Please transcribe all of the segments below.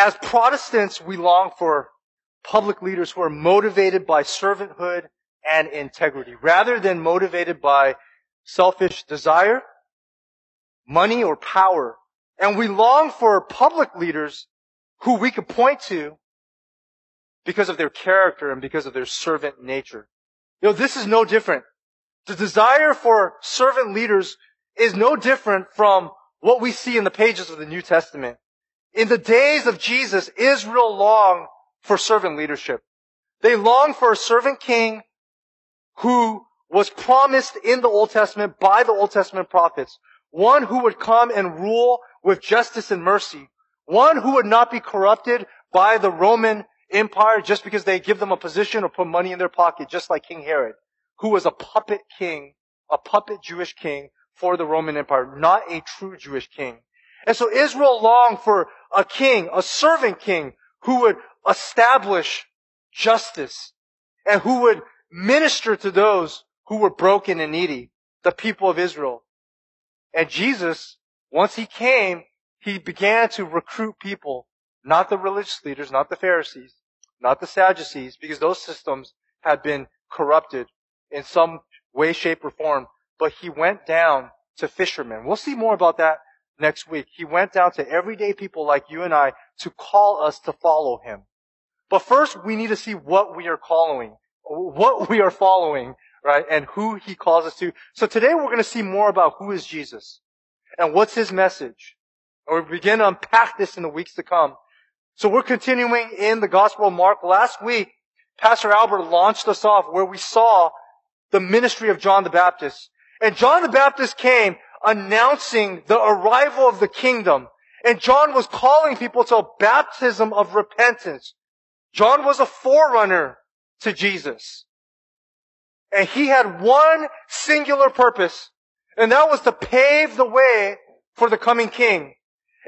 As Protestants, we long for public leaders who are motivated by servanthood and integrity, rather than motivated by selfish desire, money, or power. And we long for public leaders who we could point to because of their character and because of their servant nature. You know, this is no different. The desire for servant leaders is no different from what we see in the pages of the New Testament. In the days of Jesus, Israel longed for servant leadership. They longed for a servant king who was promised in the Old Testament by the Old Testament prophets. One who would come and rule with justice and mercy. One who would not be corrupted by the Roman Empire just because they give them a position or put money in their pocket, just like King Herod, who was a puppet king, a puppet Jewish king for the Roman Empire, not a true Jewish king. And so Israel longed for a king, a servant king, who would establish justice and who would minister to those who were broken and needy, the people of Israel. And Jesus, once he came, he began to recruit people, not the religious leaders, not the Pharisees, not the Sadducees, because those systems had been corrupted in some way, shape, or form. But he went down to fishermen. We'll see more about that next week. He went down to everyday people like you and I to call us to follow him. But first, we need to see what we are calling, what we are following, right? And who he calls us to. So today we're going to see more about who is Jesus and what's his message. And we begin to unpack this in the weeks to come. So we're continuing in the Gospel of Mark. Last week, Pastor Albert launched us off where we saw the ministry of John the Baptist. And John the Baptist came announcing the arrival of the kingdom. And John was calling people to a baptism of repentance. John was a forerunner to Jesus. And he had one singular purpose, and that was to pave the way for the coming king.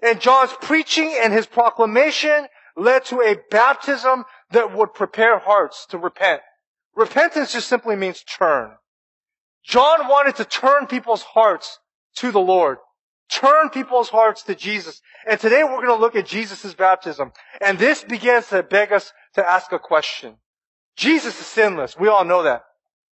And John's preaching and his proclamation led to a baptism that would prepare hearts to repent. Repentance just simply means turn. John wanted to turn people's hearts to the Lord. Turn people's hearts to Jesus. And today we're going to look at Jesus' baptism. And this begins to beg us to ask a question. Jesus is sinless. We all know that.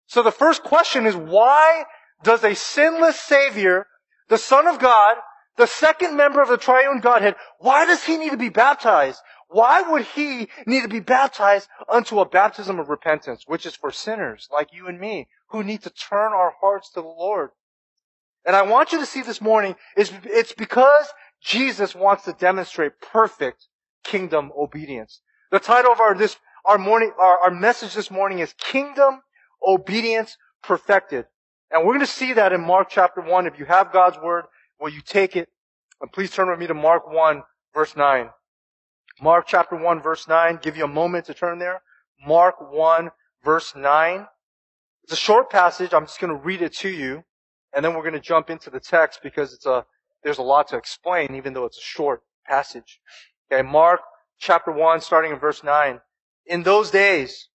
So the first question is, why does a sinless Savior, the Son of God, the second member of the Triune Godhead, why does he need to be baptized? Why would he need to be baptized unto a baptism of repentance, which is for sinners like you and me who need to turn our hearts to the Lord? And I want you to see this morning, it's because Jesus wants to demonstrate perfect kingdom obedience. The title of our message this morning is Kingdom Obedience Perfected. And we're going to see that in Mark chapter 1. If you have God's word, will you take it? And please turn with me to Mark 1, verse 9. Mark chapter 1, verse 9. Give you a moment to turn there. Mark 1, verse 9. It's a short passage. I'm just going to read it to you. And then we're going to jump into the text because there's a lot to explain, even though it's a short passage. Okay, Mark chapter 1, starting in verse 9. In those days,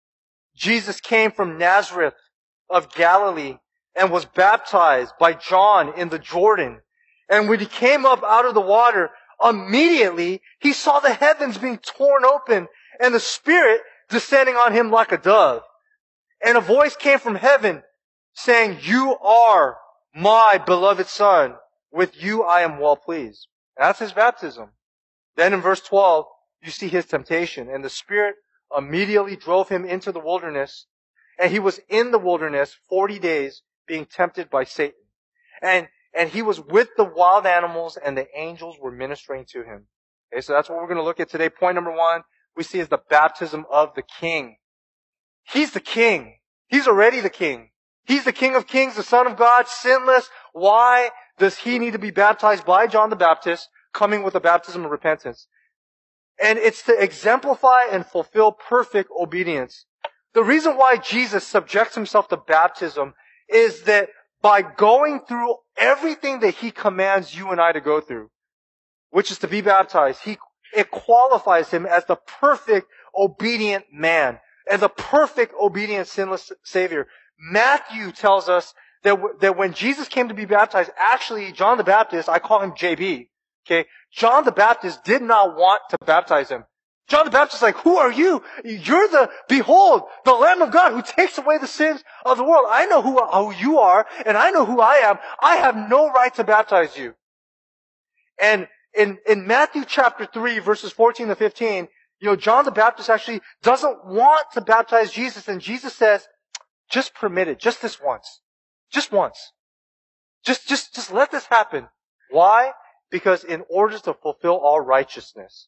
Jesus came from Nazareth of Galilee and was baptized by John in the Jordan. And when he came up out of the water, immediately he saw the heavens being torn open and the Spirit descending on him like a dove. And a voice came from heaven saying, "You are my beloved Son. With you I am well pleased." And that's his baptism. Then in verse 12, you see his temptation. And the Spirit immediately drove him into the wilderness, and he was in the wilderness 40 days being tempted by Satan. And he was with the wild animals, and the angels were ministering to him. Okay, so that's what we're going to look at today. Point number one, we see is the baptism of the king. He's the king. He's already the king. He's the King of Kings, the Son of God, sinless. Why does he need to be baptized by John the Baptist, coming with a baptism of repentance? And it's to exemplify and fulfill perfect obedience. The reason why Jesus subjects himself to baptism is that by going through everything that he commands you and I to go through, which is to be baptized, it qualifies him as the perfect obedient man, as a perfect obedient sinless Savior. Matthew tells us that when Jesus came to be baptized, actually John the Baptist, I call him JB, Okay, John the Baptist did not want to baptize him. John the Baptist is like, who are you? You're the, behold, the Lamb of God who takes away the sins of the world. I know who you are, and I know who I am. I have no right to baptize you. And in Matthew chapter 3, verses 14 to 15, you know, John the Baptist actually doesn't want to baptize Jesus. And Jesus says, just permit it, just this once. Just once. Just let this happen. Why? Because in order to fulfill all righteousness.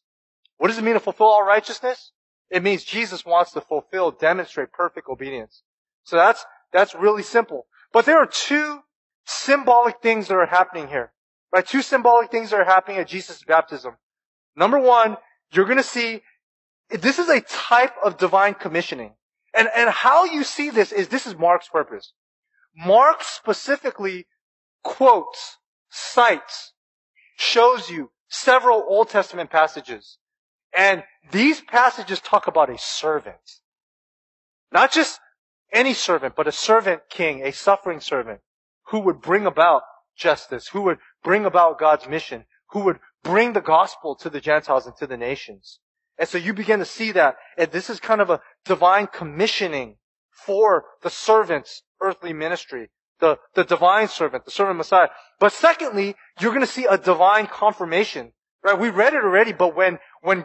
What does it mean to fulfill all righteousness? It means Jesus wants to fulfill, demonstrate perfect obedience. So that's really simple. But there are two symbolic things that are happening here. Right? Two symbolic things that are happening at Jesus' baptism. Number one, you're going to see this is a type of divine commissioning. And how you see this is Mark's purpose. Mark specifically quotes, cites, shows you several Old Testament passages. And these passages talk about a servant. Not just any servant, but a servant king, a suffering servant who would bring about justice, who would bring about God's mission, who would bring the gospel to the Gentiles and to the nations. And so you begin to see that. And this is kind of a divine commissioning for the servant's earthly ministry, the divine servant, the servant Messiah. But secondly, you're going to see a divine confirmation. Right? We read it already, but when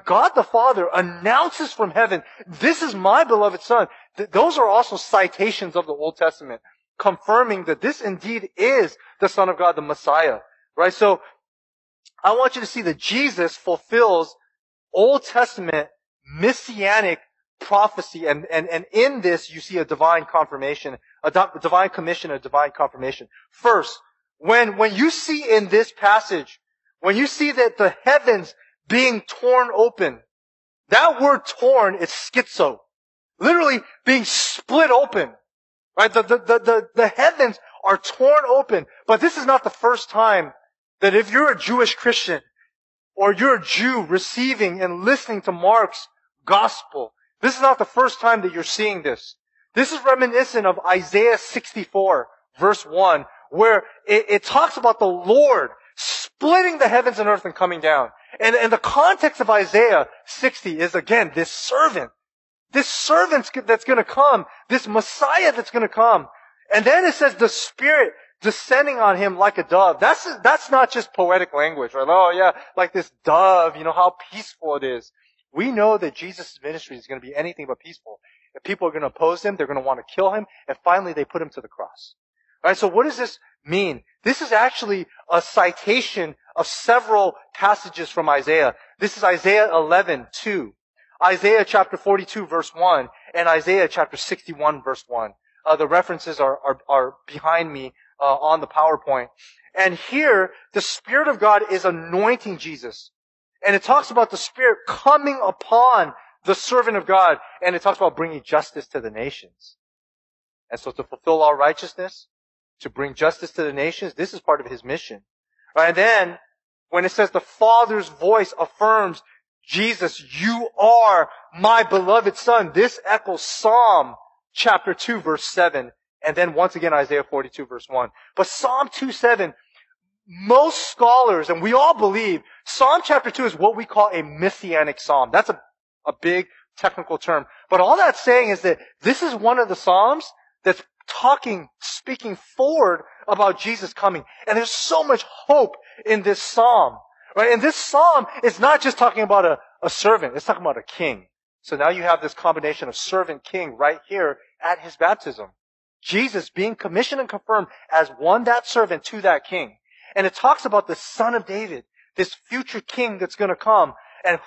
God the Father announces from heaven, this is my beloved Son, those are also citations of the Old Testament, confirming that this indeed is the Son of God, the Messiah. Right? So I want you to see that Jesus fulfills Old Testament messianic prophecy, and in this you see a divine confirmation, divine commission, a divine confirmation. First, when you see in this passage, when you see that the heavens being torn open, that word torn is schizo. Literally being split open. Right? The heavens are torn open. But this is not the first time that if you're a Jewish Christian, or you're a Jew receiving and listening to Mark's gospel, this is not the first time that you're seeing this. This is reminiscent of Isaiah 64, verse 1, where it talks about the Lord splitting the heavens and earth and coming down. And the context of Isaiah 60 is, again, this servant that's going to come, this Messiah that's going to come. And then it says the Spirit descending on him like a dove. That's not just poetic language, right? Oh yeah, like this dove, you know, how peaceful it is. We know that Jesus' ministry is going to be anything but peaceful. If people are going to oppose him, they're going to want to kill him, and finally they put him to the cross. All right, so what does this mean? This is actually a citation of several passages from Isaiah. This is Isaiah 11:2, Isaiah chapter 42, verse 1, and Isaiah chapter 61, verse 1. The references are behind me on the PowerPoint. And here, the Spirit of God is anointing Jesus. And it talks about the Spirit coming upon the servant of God. And it talks about bringing justice to the nations. And so to fulfill all righteousness, to bring justice to the nations, this is part of his mission. Right? And then, when it says the Father's voice affirms, Jesus, you are my beloved Son. This echoes Psalm chapter 2, verse 7. And then once again, Isaiah 42, verse 1. But Psalm 2:7, most scholars, and we all believe, Psalm chapter 2 is what we call a messianic psalm. That's a big technical term. But all that's saying is that this is one of the psalms that's speaking forward about Jesus coming. And there's so much hope in this psalm. Right? And this psalm is not just talking about a servant. It's talking about a king. So now you have this combination of servant king right here at his baptism. Jesus being commissioned and confirmed as one that servant to that king. And it talks about the Son of David, this future king that's going to come, and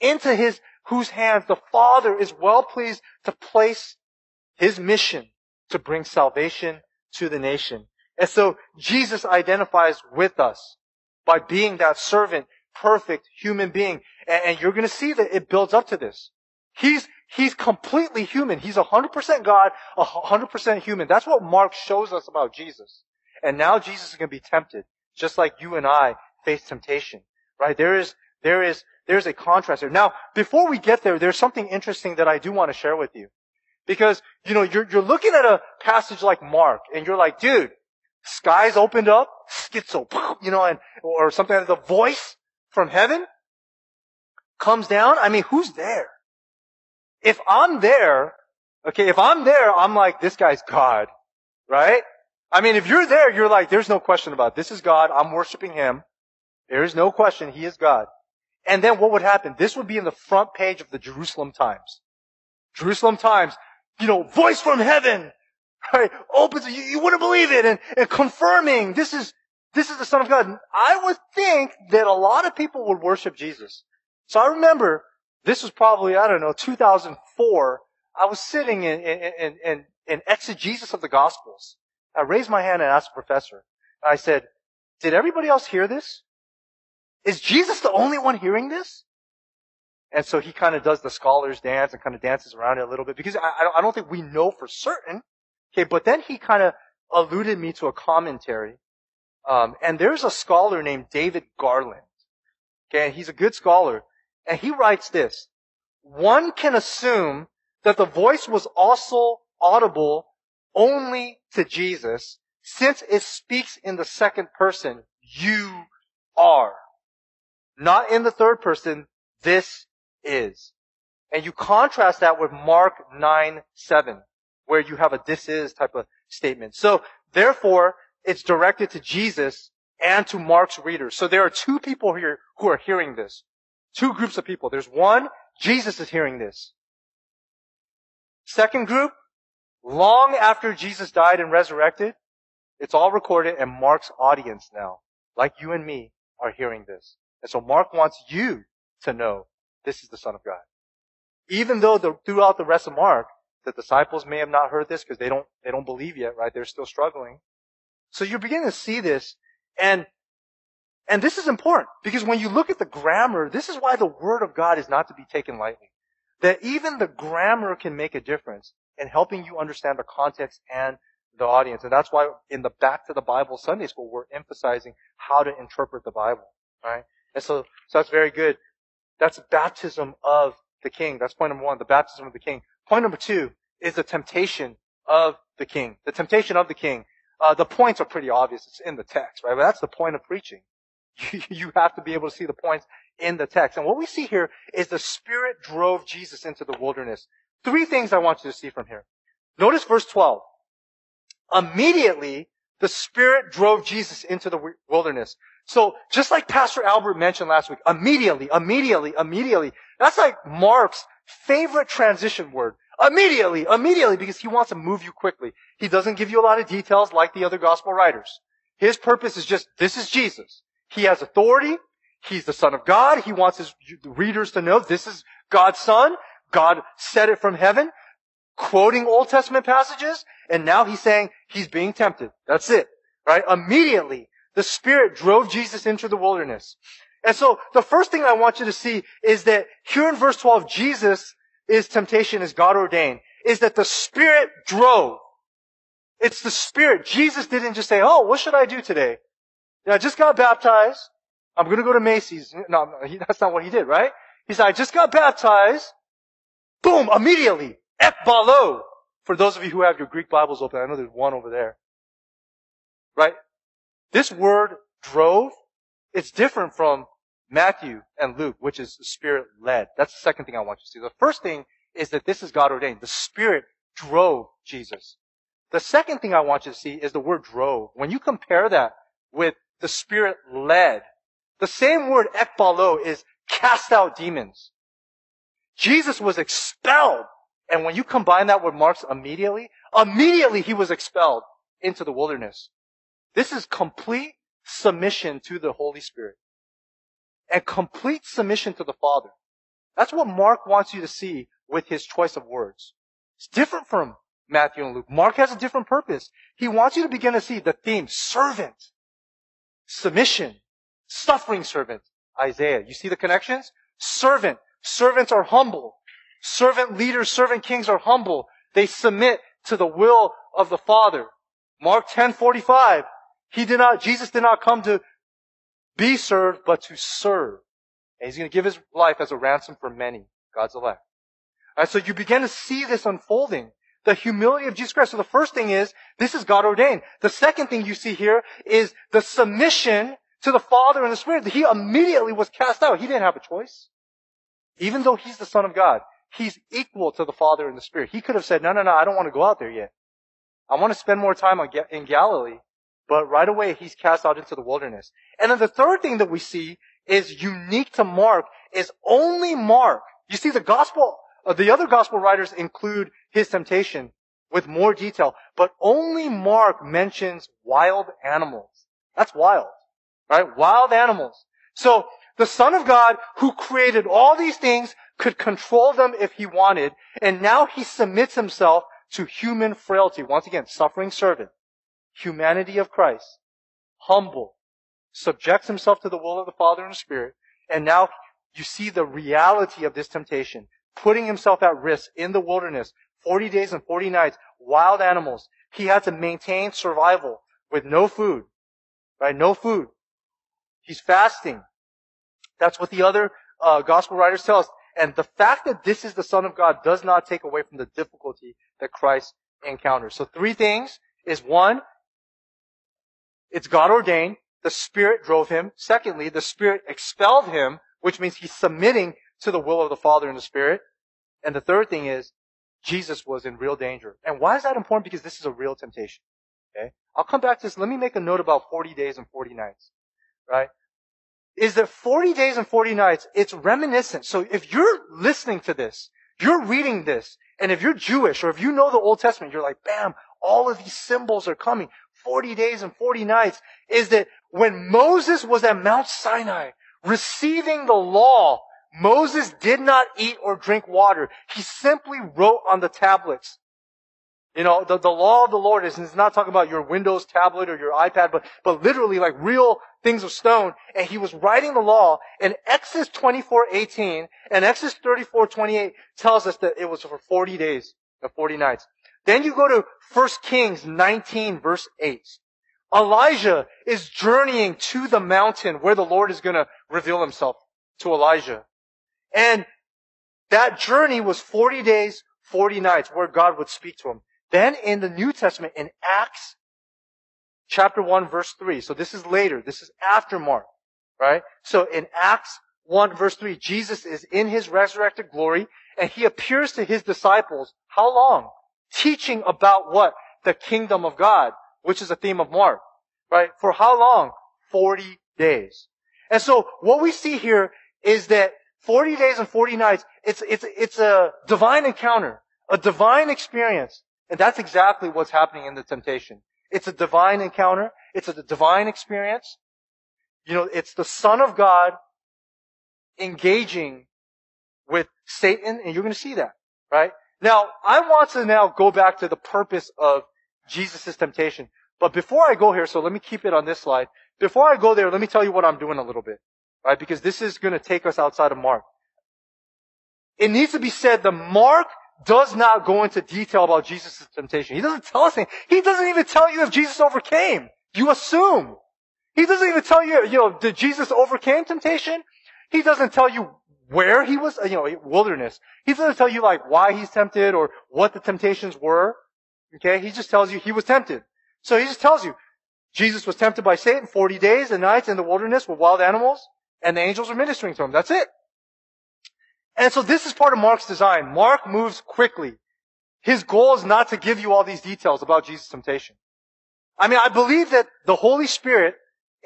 into whose hands the Father is well pleased to place his mission to bring salvation to the nation. And so Jesus identifies with us by being that servant, perfect human being. And you're going to see that it builds up to this. He's completely human. He's 100% God, 100% human. That's what Mark shows us about Jesus. And now Jesus is going to be tempted, just like you and I face temptation, right? There is a contrast there. Now, before we get there, there's something interesting that I do want to share with you. Because, you know, you're looking at a passage like Mark, and you're like, dude, skies opened up, schizo, you know, and or something like that. The voice from heaven comes down. I mean, who's there? If I'm there, okay, if I'm there, I'm like, this guy's God, right? I mean, if you're there, you're like, there's no question about it. This is God. I'm worshiping him. There is no question. He is God. And then what would happen? This would be in the front page of the Jerusalem Times. Jerusalem Times, you know, voice from heaven, right? Opens, you wouldn't believe it. And confirming this is the Son of God. I would think that a lot of people would worship Jesus. So I remember this was probably, I don't know, 2004. I was sitting in exegesis of the Gospels. I raised my hand and asked the professor. I said, did everybody else hear this? Is Jesus the only one hearing this? And so he kind of does the scholar's dance and kind of dances around it a little bit because I don't think we know for certain. Okay, but then he kind of alluded me to a commentary. And there's a scholar named David Garland. Okay, and he's a good scholar. And he writes this: one can assume that the voice was also audible only to Jesus, since it speaks in the second person, you are. Not in the third person, this is. And you contrast that with Mark 9:7, where you have a this is type of statement. So therefore, it's directed to Jesus and to Mark's readers. So there are two people here who are hearing this. Two groups of people. There's one, Jesus is hearing this. Second group, long after Jesus died and resurrected, it's all recorded, and Mark's audience now, like you and me, are hearing this. And so Mark wants you to know this is the Son of God. Even though throughout the rest of Mark, the disciples may have not heard this because they don't believe yet, right? They're still struggling. So you're beginning to see this, and this is important because when you look at the grammar, this is why the Word of God is not to be taken lightly. That even the grammar can make a difference in helping you understand the context and the audience. And that's why in the Back to the Bible Sunday School, we're emphasizing how to interpret the Bible, right? And so that's very good. That's baptism of the King. That's point number one, the baptism of the King. Point number two is the temptation of the King. The temptation of the King. The points are pretty obvious. It's in the text, right? But that's the point of preaching. You have to be able to see the points in the text. And what we see here is the Spirit drove Jesus into the wilderness. Three things I want you to see from here. Notice verse 12. Immediately, the Spirit drove Jesus into the wilderness. So just like Pastor Albert mentioned last week, immediately. That's like Mark's favorite transition word. Immediately, because he wants to move you quickly. He doesn't give you a lot of details like the other gospel writers. His purpose is just, this is Jesus. He has authority. He's the Son of God. He wants his readers to know this is God's Son. God said it from heaven, quoting Old Testament passages, and now he's saying he's being tempted. That's it, right? Immediately, the Spirit drove Jesus into the wilderness. And so the first thing I want you to see is that here in verse 12, Jesus' temptation is God ordained, is that the Spirit drove. It's the Spirit. Jesus didn't just say, oh, what should I do today? You know, I just got baptized. I'm going to go to Macy's. No, that's not what he did, right? He said, I just got baptized. Boom, immediately. Ekbalo. For those of you who have your Greek Bibles open, I know there's one over there. Right? This word drove, it's different from Matthew and Luke, which is Spirit led. That's the second thing I want you to see. The first thing is that this is God ordained. The Spirit drove Jesus. The second thing I want you to see is the word drove. When you compare that with the Spirit led, the same word ekbalo is cast out demons. Jesus was expelled. And when you combine that with Mark's immediately he was expelled into the wilderness. This is complete submission to the Holy Spirit and complete submission to the Father. That's what Mark wants you to see with his choice of words. It's different from Matthew and Luke. Mark has a different purpose. He wants you to begin to see the theme, servant, submission, suffering servant, Isaiah. You see the connections? Servant. Servants are humble. Servant leaders, servant kings are humble. They submit to the will of the Father. Mark 10:45. Jesus did not come to be served, but to serve. And he's going to give his life as a ransom for many, God's elect. All right, so you begin to see this unfolding. the humility of Jesus Christ. So the first thing is, this is God ordained. The second thing you see here is the submission to the Father and the Spirit. He immediately was cast out. He didn't have a choice. Even though he's the Son of God, he's equal to the Father and the Spirit. He could have said, no, I don't want to go out there yet. I want to spend more time in Galilee. But right away, he's cast out into the wilderness. And then the third thing that we see is unique to Mark, is only Mark. You see, the other gospel writers include his temptation with more detail, but only Mark mentions wild animals. That's wild, right? Wild animals. So the Son of God, who created all these things, could control them if he wanted, and now he submits himself to human frailty. Once again, suffering servant, humanity of Christ, humble, subjects himself to the will of the Father and the Spirit, and now you see the reality of this temptation, putting himself at risk in the wilderness, 40 days and 40 nights, wild animals. He had to maintain survival with no food, right? No food. He's fasting. That's what the other gospel writers tell us. And the fact that this is the Son of God does not take away from the difficulty that Christ encounters. So three things is, one, it's God ordained. The Spirit drove him. Secondly, the Spirit expelled him, which means he's submitting to the will of the Father and the Spirit. And the third thing is, Jesus was in real danger. And why is that important? Because this is a real temptation. Okay, I'll come back to this. Let me make a note about 40 days and 40 nights. Right? Is that 40 days and 40 nights, it's reminiscent. So if you're listening to this, you're reading this, and if you're Jewish or if you know the Old Testament, you're like, bam, all of these symbols are coming. 40 days and 40 nights is that when Moses was at Mount Sinai receiving the law, Moses did not eat or drink water. He simply wrote on the tablets. You know, the law of the Lord is, and it's not talking about your Windows tablet or your iPad, but literally like real things of stone. And he was writing the law. And Exodus 24:18 and Exodus 34:28 tells us that it was for 40 days and 40 nights. Then you go to 1 Kings 19 verse 8. Elijah is journeying to the mountain where the Lord is going to reveal himself to Elijah. And that journey was 40 days, 40 nights where God would speak to him. Then in the New Testament, in Acts chapter 1 verse 3. So this is later. This is after Mark, right? So in Acts 1 verse 3, Jesus is in his resurrected glory and he appears to his disciples. How long? Teaching about what? The kingdom of God, which is the theme of Mark, right? For how long? 40 days. And so what we see here is that 40 days and 40 nights, it's a divine encounter, a divine experience. And that's exactly what's happening in the temptation. It's a divine encounter. It's a divine experience. You know, it's the Son of God engaging with Satan, and you're going to see that, right? Now, I want to now go back to the purpose of Jesus' temptation. But before I go here, so let me keep it on this slide. Before I go there, let me tell you what I'm doing a little bit, right? Because this is going to take us outside of Mark. It needs to be said that Mark does not go into detail about Jesus' temptation. He doesn't tell us anything. He doesn't even tell you if Jesus overcame. You assume. He doesn't even tell you, did Jesus overcame temptation? He doesn't tell you where he was, wilderness. He doesn't tell you why he's tempted or what the temptations were. Okay? He just tells you he was tempted. So he just tells you, Jesus was tempted by Satan 40 days and nights in the wilderness with wild animals, and the angels were ministering to him. That's it. And so this is part of Mark's design. Mark moves quickly. His goal is not to give you all these details about Jesus' temptation. I mean, I believe that the Holy Spirit,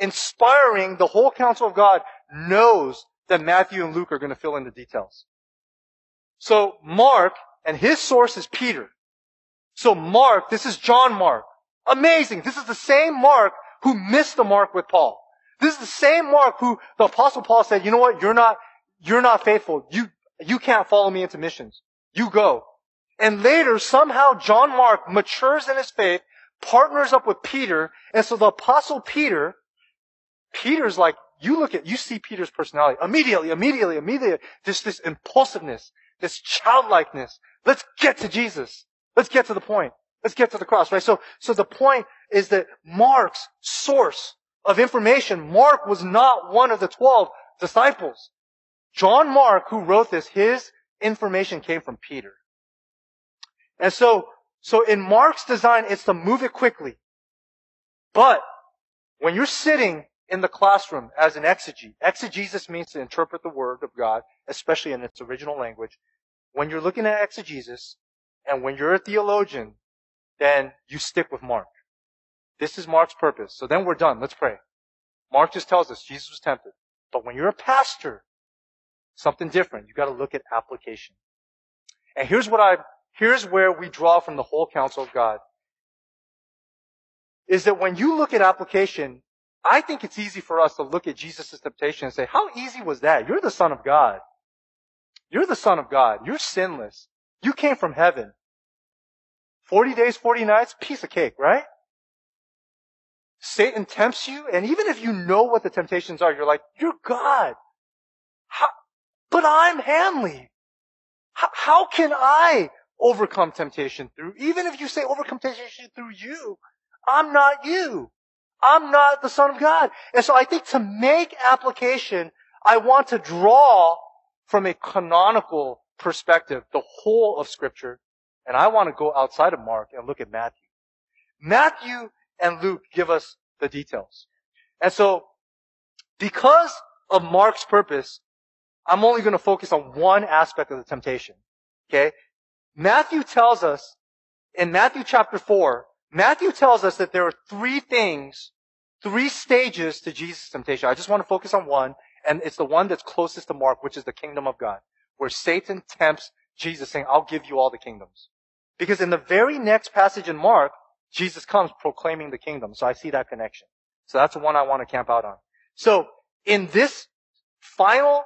inspiring the whole counsel of God, knows that Matthew and Luke are going to fill in the details. So Mark, and his source is Peter. So Mark, this is John Mark. Amazing. This is the same Mark who missed the mark with Paul. This is the same Mark who the Apostle Paul said, you know what? You're not faithful. You can't follow me into missions. You go. And later, somehow John Mark matures in his faith, partners up with Peter. And so the Apostle Peter, Peter's like, you see Peter's personality. Immediately. This impulsiveness, this childlikeness. Let's get to Jesus. Let's get to the point. Let's get to the cross, right? So the point is that Mark's source of information, Mark was not one of the 12 disciples. John Mark, who wrote this, his information came from Peter. And so So in Mark's design, it's to move it quickly. But when you're sitting in the classroom as an exegete, exegesis means to interpret the word of God, especially in its original language. When you're looking at exegesis, and when you're a theologian, then you stick with Mark. This is Mark's purpose. So then we're done. Let's pray. Mark just tells us Jesus was tempted. But when you're a pastor, something different. You've got to look at application. And here's where we draw from the whole counsel of God. Is that when you look at application, I think it's easy for us to look at Jesus' temptation and say, how easy was that? You're the Son of God. You're the Son of God. You're sinless. You came from heaven. 40 days, 40 nights, piece of cake, right? Satan tempts you, and even if you know what the temptations are, you're like, you're God. But I'm Hanley. How can I overcome temptation through? Even if you say overcome temptation through you, I'm not you. I'm not the Son of God. And so I think to make application, I want to draw from a canonical perspective the whole of Scripture. And I want to go outside of Mark and look at Matthew. Matthew and Luke give us the details. And so because of Mark's purpose, I'm only going to focus on one aspect of the temptation. Okay? Matthew tells us, in Matthew chapter 4, Matthew tells us that there are three stages to Jesus' temptation. I just want to focus on one, and it's the one that's closest to Mark, which is the kingdom of God, where Satan tempts Jesus saying, I'll give you all the kingdoms. Because in the very next passage in Mark, Jesus comes proclaiming the kingdom. So I see that connection. So that's the one I want to camp out on. So in this final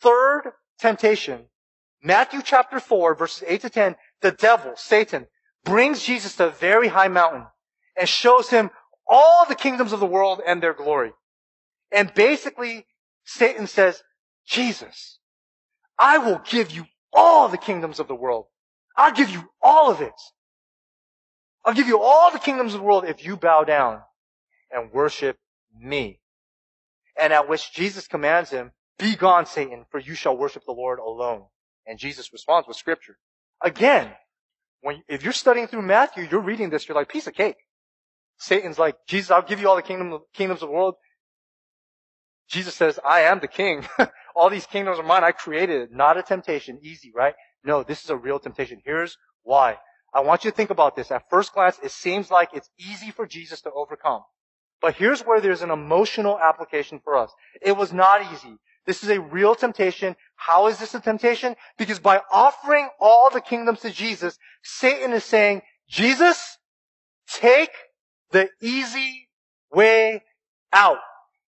third temptation, Matthew chapter 4, verses 8 to 10, the devil, Satan, brings Jesus to a very high mountain and shows him all the kingdoms of the world and their glory. And basically, Satan says, Jesus, I will give you all the kingdoms of the world. I'll give you all of it. I'll give you all the kingdoms of the world if you bow down and worship me. And at which Jesus commands him, be gone, Satan, for you shall worship the Lord alone. And Jesus responds with Scripture. Again, if you're studying through Matthew, you're reading this, you're like, piece of cake. Satan's like, Jesus, I'll give you all the kingdoms of the world. Jesus says, I am the king. All these kingdoms are mine. I created it. Not a temptation. Easy, right? No, this is a real temptation. Here's why. I want you to think about this. At first glance, it seems like it's easy for Jesus to overcome. But here's where there's an emotional application for us. It was not easy. This is a real temptation. How is this a temptation? Because by offering all the kingdoms to Jesus, Satan is saying, Jesus, take the easy way out.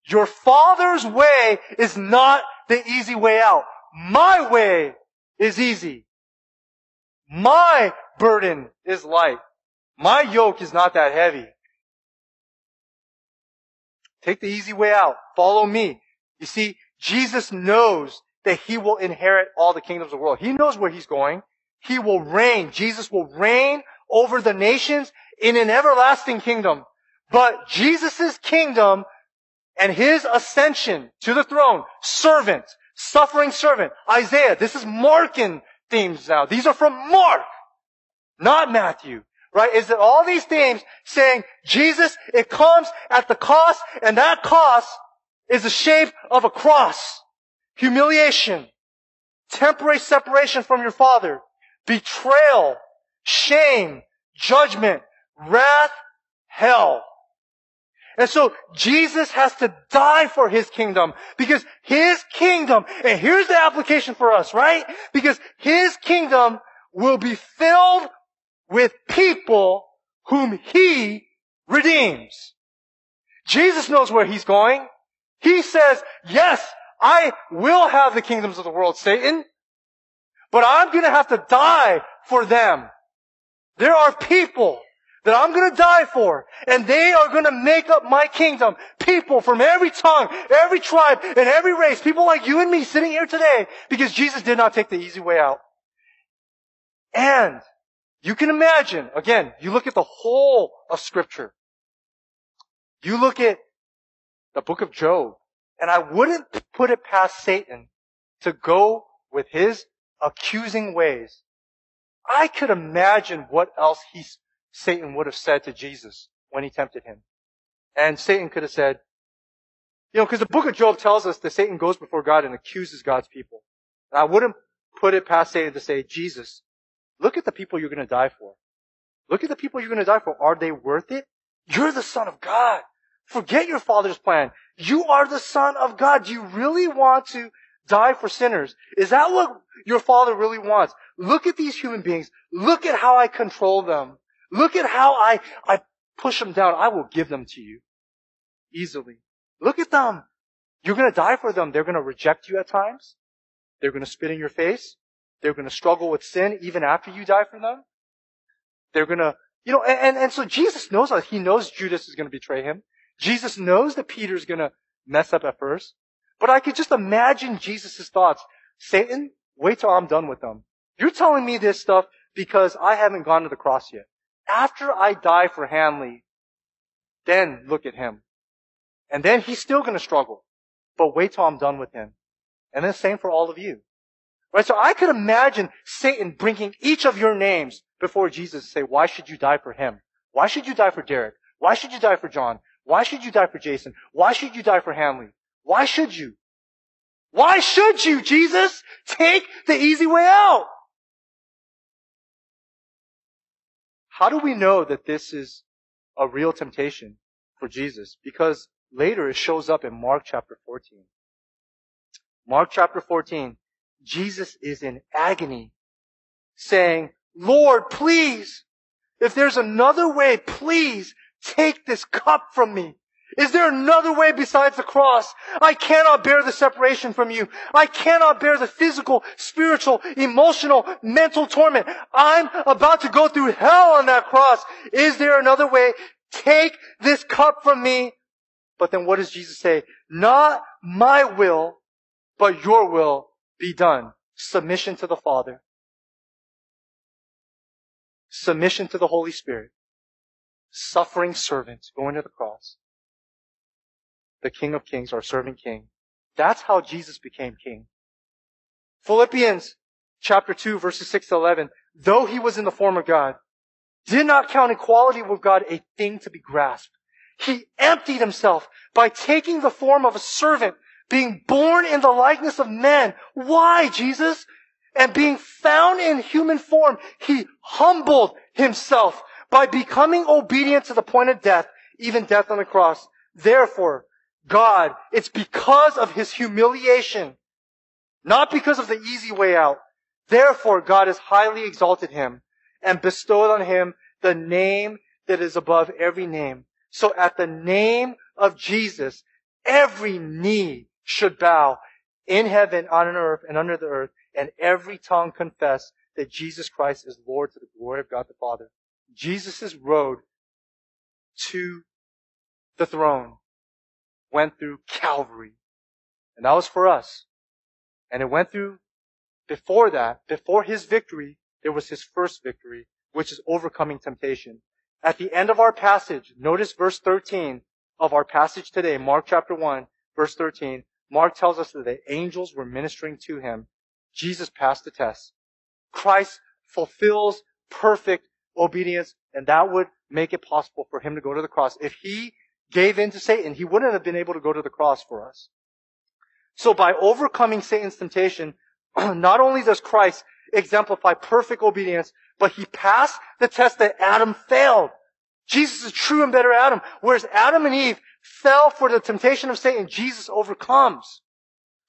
Your Father's way is not the easy way out. My way is easy. My burden is light. My yoke is not that heavy. Take the easy way out. Follow me. You see, Jesus knows that he will inherit all the kingdoms of the world. He knows where he's going. He will reign. Jesus will reign over the nations in an everlasting kingdom. But Jesus' kingdom and his ascension to the throne, servant, suffering servant, Isaiah, this is Markan themes now. These are from Mark, not Matthew, right? Is that all these themes saying, Jesus, it comes at the cost, and that cost is the shape of a cross, humiliation, temporary separation from your Father, betrayal, shame, judgment, wrath, hell. And so Jesus has to die for his kingdom, because his kingdom, and here's the application for us, right? Because his kingdom will be filled with people whom he redeems. Jesus knows where he's going. He says, yes, I will have the kingdoms of the world, Satan, but I'm going to have to die for them. There are people that I'm going to die for, and they are going to make up my kingdom. People from every tongue, every tribe, and every race. People like you and me sitting here today, because Jesus did not take the easy way out. And you can imagine, again, you look at the whole of Scripture. You look at the book of Job, and I wouldn't put it past Satan to go with his accusing ways I could imagine what else Satan would have said to Jesus when he tempted him. And Satan could have said, you know, because the book of Job tells us that Satan goes before God and accuses God's people. And I wouldn't put it past Satan to say, Jesus, look at the people you're going to die for. Look at the people you're going to die for. Are they worth it? You're the Son of God. Forget your father's plan. You are the Son of God. Do you really want to die for sinners? Is that what your father really wants? Look at these human beings. Look at how I control them. Look at how I push them down. I will give them to you easily. Look at them. You're going to die for them. They're going to reject you at times. They're going to spit in your face. They're going to struggle with sin even after you die for them. They're going to, you know, and so Jesus knows that. He knows Judas is going to betray him. Jesus knows that Peter's going to mess up at first. But I could just imagine Jesus' thoughts. Satan, wait till I'm done with them. You're telling me this stuff because I haven't gone to the cross yet. After I die for Hanley, then look at him. And then he's still going to struggle. But wait till I'm done with him. And then same for all of you. Right? So I could imagine Satan bringing each of your names before Jesus and say, why should you die for him? Why should you die for Derek? Why should you die for John? Why should you die for Jason? Why should you die for Hanley? Why should you? Why should you, Jesus? Take the easy way out. How do we know that this is a real temptation for Jesus? Because later it shows up in Mark chapter 14. Mark chapter 14, Jesus is in agony saying, Lord, please, if there's another way, please take this cup from me. Is there another way besides the cross? I cannot bear the separation from you. I cannot bear the physical, spiritual, emotional, mental torment. I'm about to go through hell on that cross. Is there another way? Take this cup from me. But then what does Jesus say? Not my will, but your will be done. Submission to the Father. Submission to the Holy Spirit. Suffering servant going to the cross. The King of Kings, our servant King. That's how Jesus became King. Philippians chapter 2, verses 6 to 11. Though he was in the form of God, did not count equality with God a thing to be grasped. He emptied himself by taking the form of a servant, being born in the likeness of men. Why, Jesus? And being found in human form, he humbled himself by becoming obedient to the point of death, even death on the cross. Therefore, God, it's because of his humiliation, not because of the easy way out. Therefore, God has highly exalted him and bestowed on him the name that is above every name. So at the name of Jesus, every knee should bow in heaven, on earth, and under the earth, and every tongue confess that Jesus Christ is Lord to the glory of God the Father. Jesus' road to the throne went through Calvary. And that was for us. And it went through, before that, before his victory, there was his first victory, which is overcoming temptation. At the end of our passage, notice verse 13 of our passage today, Mark chapter 1, verse 13. Mark tells us that the angels were ministering to him. Jesus passed the test. Christ fulfills perfect obedience, and that would make it possible for him to go to the cross. If he gave in to Satan, he wouldn't have been able to go to the cross for us. So by overcoming Satan's temptation, not only does Christ exemplify perfect obedience, but he passed the test that Adam failed. Jesus is true and better Adam. Whereas Adam and Eve fell for the temptation of Satan, Jesus overcomes.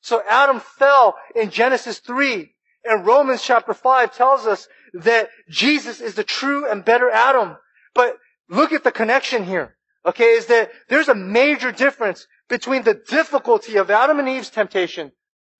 So Adam fell in Genesis 3, and Romans chapter 5 tells us that Jesus is the true and better Adam. But look at the connection here. Okay, is that there's a major difference between the difficulty of Adam and Eve's temptation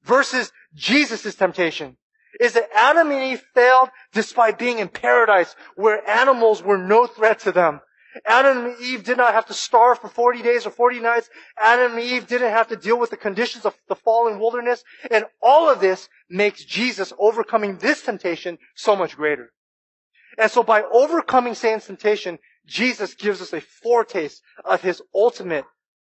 versus Jesus' temptation. Is that Adam and Eve failed despite being in paradise where animals were no threat to them. Adam and Eve did not have to starve for 40 days or 40 nights. Adam and Eve didn't have to deal with the conditions of the fallen wilderness. And all of this makes Jesus overcoming this temptation so much greater. And so by overcoming Satan's temptation, Jesus gives us a foretaste of his ultimate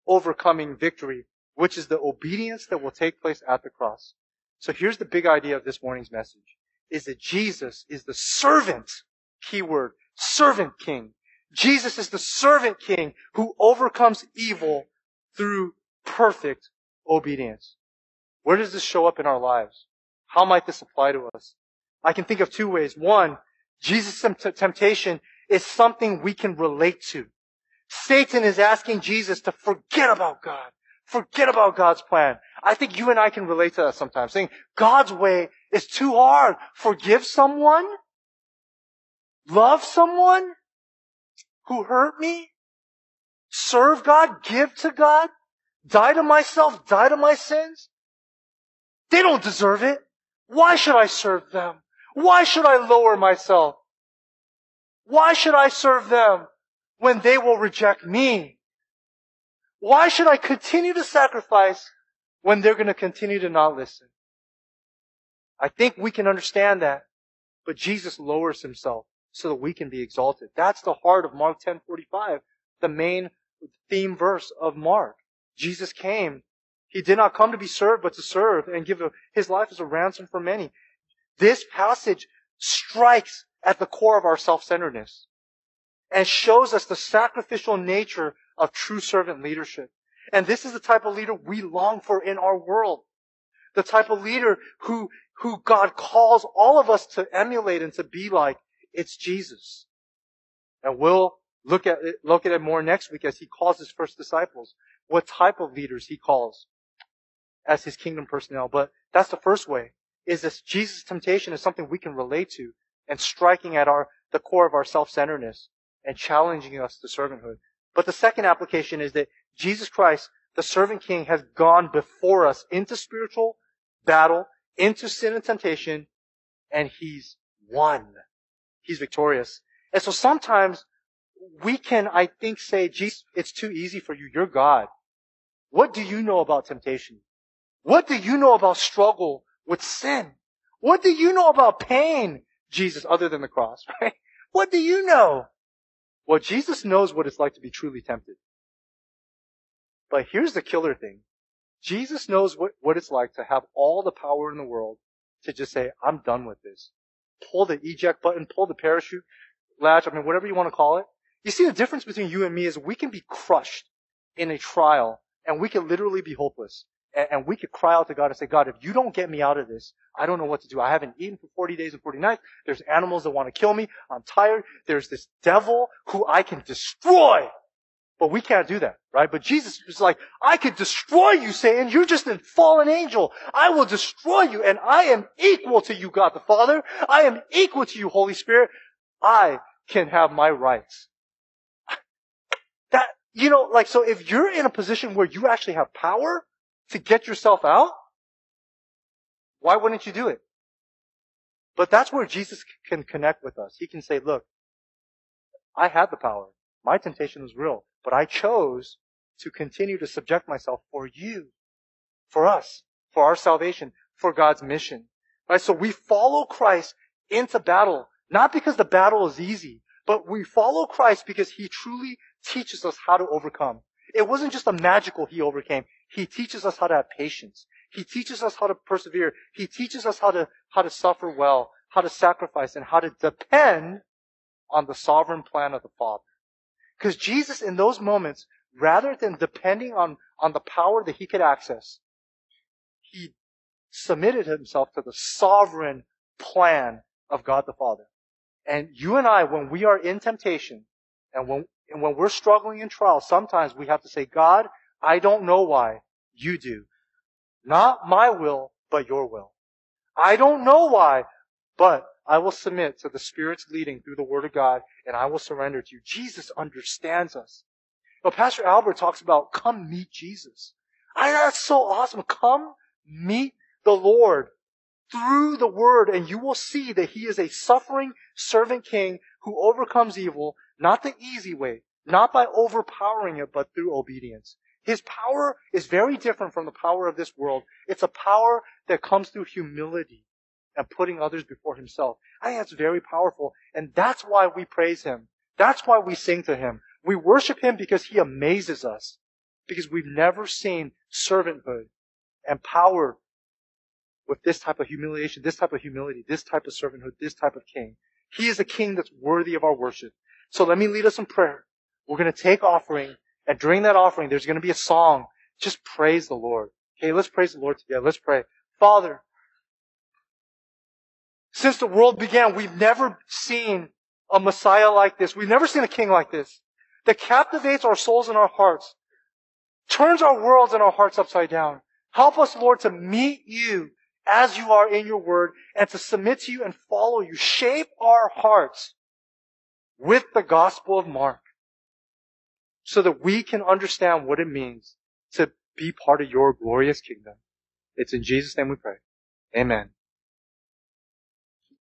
overcoming victory, which is the obedience that will take place at the cross. So here's the big idea of this morning's message. is that Jesus is the servant, keyword, servant king. Jesus is the servant king who overcomes evil through perfect obedience. Where does this show up in our lives? How might this apply to us? I can think of two ways. One, Jesus' temptation is something we can relate to. Satan is asking Jesus to forget about God. Forget about God's plan. I think you and I can relate to that sometimes, saying God's way is too hard. Forgive someone? Love someone who hurt me? Serve God? Give to God? Die to myself? Die to my sins? They don't deserve it. Why should I serve them? Why should I lower myself? Why should I serve them when they will reject me? Why should I continue to sacrifice when they're going to continue to not listen? I think we can understand that, but Jesus lowers himself so that we can be exalted. That's the heart of Mark 10:45, the main theme verse of Mark. Jesus came. He did not come to be served, but to serve and give his life as a ransom for many. This passage strikes at the core of our self-centeredness and shows us the sacrificial nature of true servant leadership. And this is the type of leader we long for in our world. The type of leader who God calls all of us to emulate and to be like. It's Jesus. And we'll look at it more next week as he calls his first disciples, what type of leaders he calls as his kingdom personnel. But that's the first way, is this Jesus' temptation is something we can relate to and striking at the core of our self-centeredness and challenging us to servanthood. But the second application is that Jesus Christ, the servant king, has gone before us into spiritual battle, into sin and temptation, and he's won. He's victorious. And so sometimes we can, I think, say, Jesus, it's too easy for you. You're God. What do you know about temptation? What do you know about struggle with sin? What do you know about pain, Jesus, other than the cross, right? What do you know? Well, Jesus knows what it's like to be truly tempted. But here's the killer thing. Jesus knows what it's like to have all the power in the world to just say, I'm done with this. Pull the eject button, pull the parachute latch, I mean, whatever you want to call it. You see, the difference between you and me is we can be crushed in a trial and we can literally be hopeless. And we could cry out to God and say, God, if you don't get me out of this, I don't know what to do. I haven't eaten for 40 days and 40 nights. There's animals that want to kill me. I'm tired. There's this devil who I can destroy. But we can't do that, right? But Jesus was like, I could destroy you, Satan. You're just a fallen angel. I will destroy you. And I am equal to you, God the Father. I am equal to you, Holy Spirit. I can have my rights. That, you know, like, so if you're in a position where you actually have power to get yourself out, why wouldn't you do it? But that's where Jesus can connect with us. He can say, look, I had the power. My temptation was real, but I chose to continue to subject myself for you, for us, for our salvation, for God's mission. Right? So we follow Christ into battle, not because the battle is easy, but we follow Christ because he truly teaches us how to overcome. It wasn't just a magical he overcame. He teaches us how to have patience. He teaches us how to persevere. He teaches us how to suffer well, how to sacrifice, and how to depend on the sovereign plan of the Father. Because Jesus, in those moments, rather than depending on the power that he could access, he submitted himself to the sovereign plan of God the Father. And you and I, when we are in temptation, and when we're struggling in trial, sometimes we have to say, God, I don't know why. You do. Not my will, but your will. I don't know why, but I will submit to the Spirit's leading through the Word of God, and I will surrender to you. Jesus understands us. Now, Pastor Albert talks about, come meet Jesus. That's so awesome. Come meet the Lord through the Word, and you will see that he is a suffering servant king who overcomes evil, not the easy way, not by overpowering it, but through obedience. His power is very different from the power of this world. It's a power that comes through humility and putting others before himself. I think that's very powerful. And that's why we praise him. That's why we sing to him. We worship him because he amazes us. Because we've never seen servanthood and power with this type of humiliation, this type of humility, this type of servanthood, this type of king. He is a king that's worthy of our worship. So let me lead us in prayer. We're going to take offering, and during that offering, there's going to be a song. Just praise the Lord. Okay, let's praise the Lord together. Let's pray. Father, since the world began, we've never seen a Messiah like this. We've never seen a king like this that captivates our souls and our hearts, turns our worlds and our hearts upside down. Help us, Lord, to meet you as you are in your word and to submit to you and follow you. Shape our hearts with the Gospel of Mark so that we can understand what it means to be part of your glorious kingdom. It's in Jesus' name we pray. Amen.